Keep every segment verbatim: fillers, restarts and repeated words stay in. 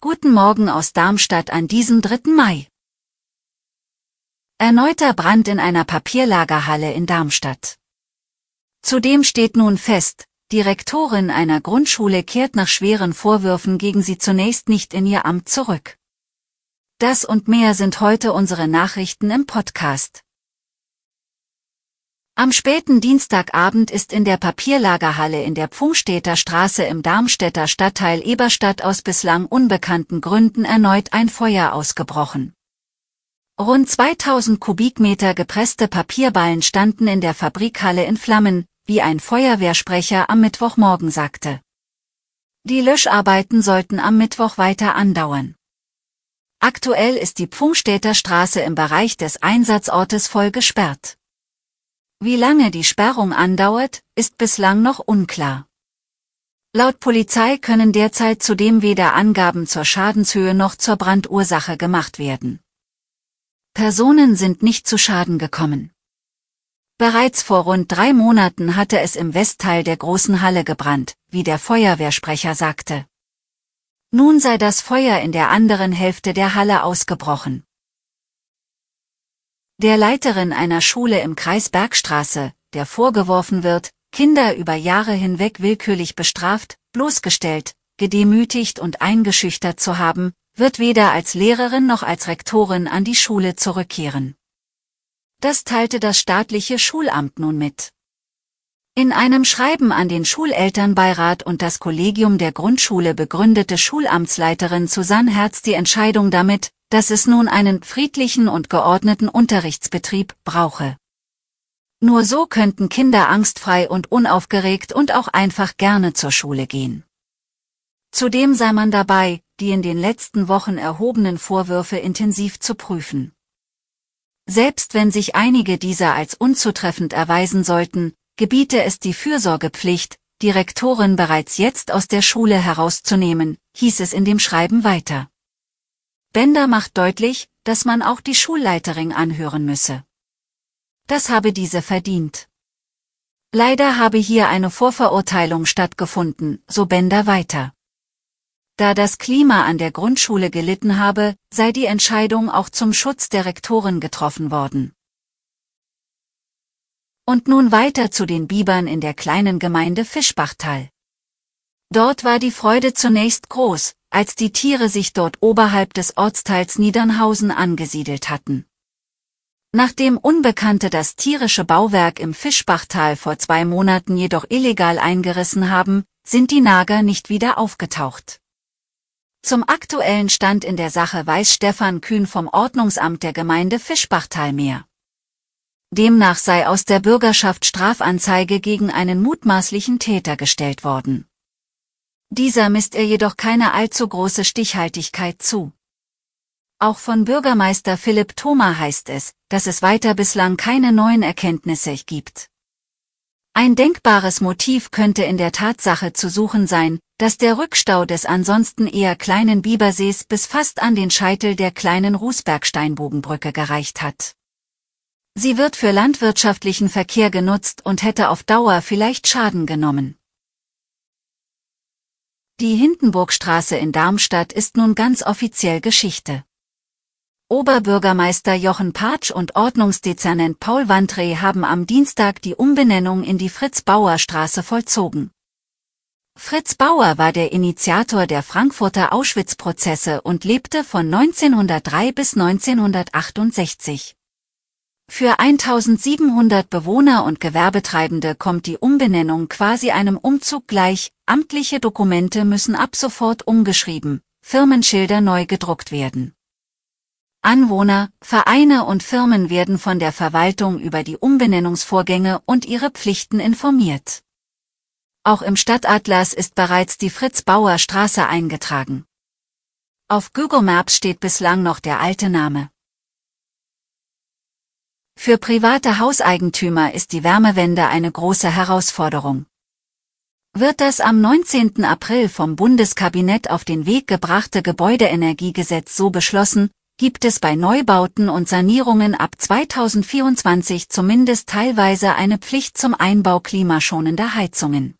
Guten Morgen aus Darmstadt an diesem dritten Mai. Erneuter Brand in einer Papierlagerhalle in Darmstadt. Zudem steht nun fest, die Rektorin einer Grundschule kehrt nach schweren Vorwürfen gegen sie zunächst nicht in ihr Amt zurück. Das und mehr sind heute unsere Nachrichten im Podcast. Am späten Dienstagabend ist in der Papierlagerhalle in der Pfungstädter Straße im Darmstädter Stadtteil Eberstadt aus bislang unbekannten Gründen erneut ein Feuer ausgebrochen. Rund zweitausend Kubikmeter gepresste Papierballen standen in der Fabrikhalle in Flammen, wie ein Feuerwehrsprecher am Mittwochmorgen sagte. Die Löscharbeiten sollten am Mittwoch weiter andauern. Aktuell ist die Pfungstädter Straße im Bereich des Einsatzortes voll gesperrt. Wie lange die Sperrung andauert, ist bislang noch unklar. Laut Polizei können derzeit zudem weder Angaben zur Schadenshöhe noch zur Brandursache gemacht werden. Personen sind nicht zu Schaden gekommen. Bereits vor rund drei Monaten hatte es im Westteil der großen Halle gebrannt, wie der Feuerwehrsprecher sagte. Nun sei das Feuer in der anderen Hälfte der Halle ausgebrochen. Der Leiterin einer Schule im Kreis Bergstraße, der vorgeworfen wird, Kinder über Jahre hinweg willkürlich bestraft, bloßgestellt, gedemütigt und eingeschüchtert zu haben, wird weder als Lehrerin noch als Rektorin an die Schule zurückkehren. Das teilte das staatliche Schulamt nun mit. In einem Schreiben an den Schulelternbeirat und das Kollegium der Grundschule begründete Schulamtsleiterin Susann Herz die Entscheidung damit, dass es nun einen friedlichen und geordneten Unterrichtsbetrieb brauche. Nur so könnten Kinder angstfrei und unaufgeregt und auch einfach gerne zur Schule gehen. Zudem sei man dabei, die in den letzten Wochen erhobenen Vorwürfe intensiv zu prüfen. Selbst wenn sich einige dieser als unzutreffend erweisen sollten, gebiete es die Fürsorgepflicht, die Rektorin bereits jetzt aus der Schule herauszunehmen, hieß es in dem Schreiben weiter. Bender macht deutlich, dass man auch die Schulleiterin anhören müsse. Das habe diese verdient. Leider habe hier eine Vorverurteilung stattgefunden, so Bender weiter. Da das Klima an der Grundschule gelitten habe, sei die Entscheidung auch zum Schutz der Rektorin getroffen worden. Und nun weiter zu den Bibern in der kleinen Gemeinde Fischbachtal. Dort war die Freude zunächst groß, als die Tiere sich dort oberhalb des Ortsteils Niedernhausen angesiedelt hatten. Nachdem Unbekannte das tierische Bauwerk im Fischbachtal vor zwei Monaten jedoch illegal eingerissen haben, sind die Nager nicht wieder aufgetaucht. Zum aktuellen Stand in der Sache weiß Stefan Kühn vom Ordnungsamt der Gemeinde Fischbachtal mehr. Demnach sei aus der Bürgerschaft Strafanzeige gegen einen mutmaßlichen Täter gestellt worden. Dieser misst er jedoch keine allzu große Stichhaltigkeit zu. Auch von Bürgermeister Philipp Thoma heißt es, dass es weiter bislang keine neuen Erkenntnisse gibt. Ein denkbares Motiv könnte in der Tatsache zu suchen sein, dass der Rückstau des ansonsten eher kleinen Bibersees bis fast an den Scheitel der kleinen Rußbergsteinbogenbrücke gereicht hat. Sie wird für landwirtschaftlichen Verkehr genutzt und hätte auf Dauer vielleicht Schaden genommen. Die Hindenburgstraße in Darmstadt ist nun ganz offiziell Geschichte. Oberbürgermeister Jochen Partsch und Ordnungsdezernent Paul Wandrey haben am Dienstag die Umbenennung in die Fritz-Bauer-Straße vollzogen. Fritz Bauer war der Initiator der Frankfurter Auschwitz-Prozesse und lebte von neunzehnhundertdrei bis neunzehnhundertachtundsechzig. Für eintausendsiebenhundert Bewohner und Gewerbetreibende kommt die Umbenennung quasi einem Umzug gleich, amtliche Dokumente müssen ab sofort umgeschrieben, Firmenschilder neu gedruckt werden. Anwohner, Vereine und Firmen werden von der Verwaltung über die Umbenennungsvorgänge und ihre Pflichten informiert. Auch im Stadtatlas ist bereits die Fritz-Bauer-Straße eingetragen. Auf Google Maps steht bislang noch der alte Name. Für private Hauseigentümer ist die Wärmewende eine große Herausforderung. Wird das am neunzehnten April vom Bundeskabinett auf den Weg gebrachte Gebäudeenergiegesetz so beschlossen, gibt es bei Neubauten und Sanierungen ab zweitausendvierundzwanzig zumindest teilweise eine Pflicht zum Einbau klimaschonender Heizungen.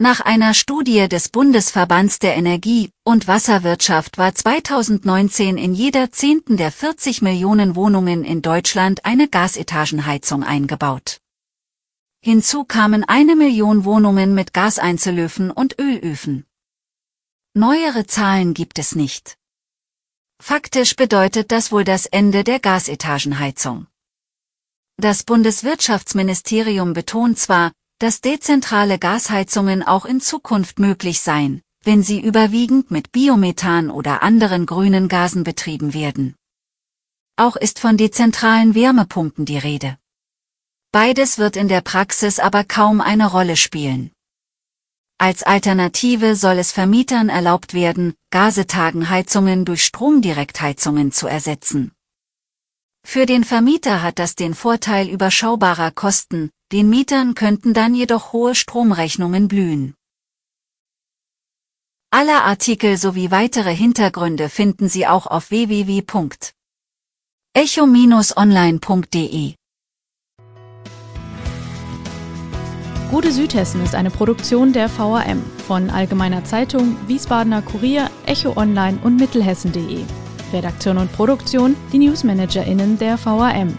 Nach einer Studie des Bundesverbands der Energie- und Wasserwirtschaft war zweitausendneunzehn in jeder zehnten der vierzig Millionen Wohnungen in Deutschland eine Gasetagenheizung eingebaut. Hinzu kamen eine Million Wohnungen mit Gaseinzelöfen und Ölöfen. Neuere Zahlen gibt es nicht. Faktisch bedeutet das wohl das Ende der Gasetagenheizung. Das Bundeswirtschaftsministerium betont zwar, dass dezentrale Gasheizungen auch in Zukunft möglich seien, wenn sie überwiegend mit Biomethan oder anderen grünen Gasen betrieben werden. Auch ist von dezentralen Wärmepumpen die Rede. Beides wird in der Praxis aber kaum eine Rolle spielen. Als Alternative soll es Vermietern erlaubt werden, Gasetagenheizungen durch Stromdirektheizungen zu ersetzen. Für den Vermieter hat das den Vorteil überschaubarer Kosten, den Mietern könnten dann jedoch hohe Stromrechnungen blühen. Alle Artikel sowie weitere Hintergründe finden Sie auch auf w w w punkt echo online punkt de. Gute Südhessen ist eine Produktion der V R M von Allgemeiner Zeitung, Wiesbadener Kurier, Echo Online und Mittelhessen punkt de. Redaktion und Produktion, die NewsmanagerInnen der V R M.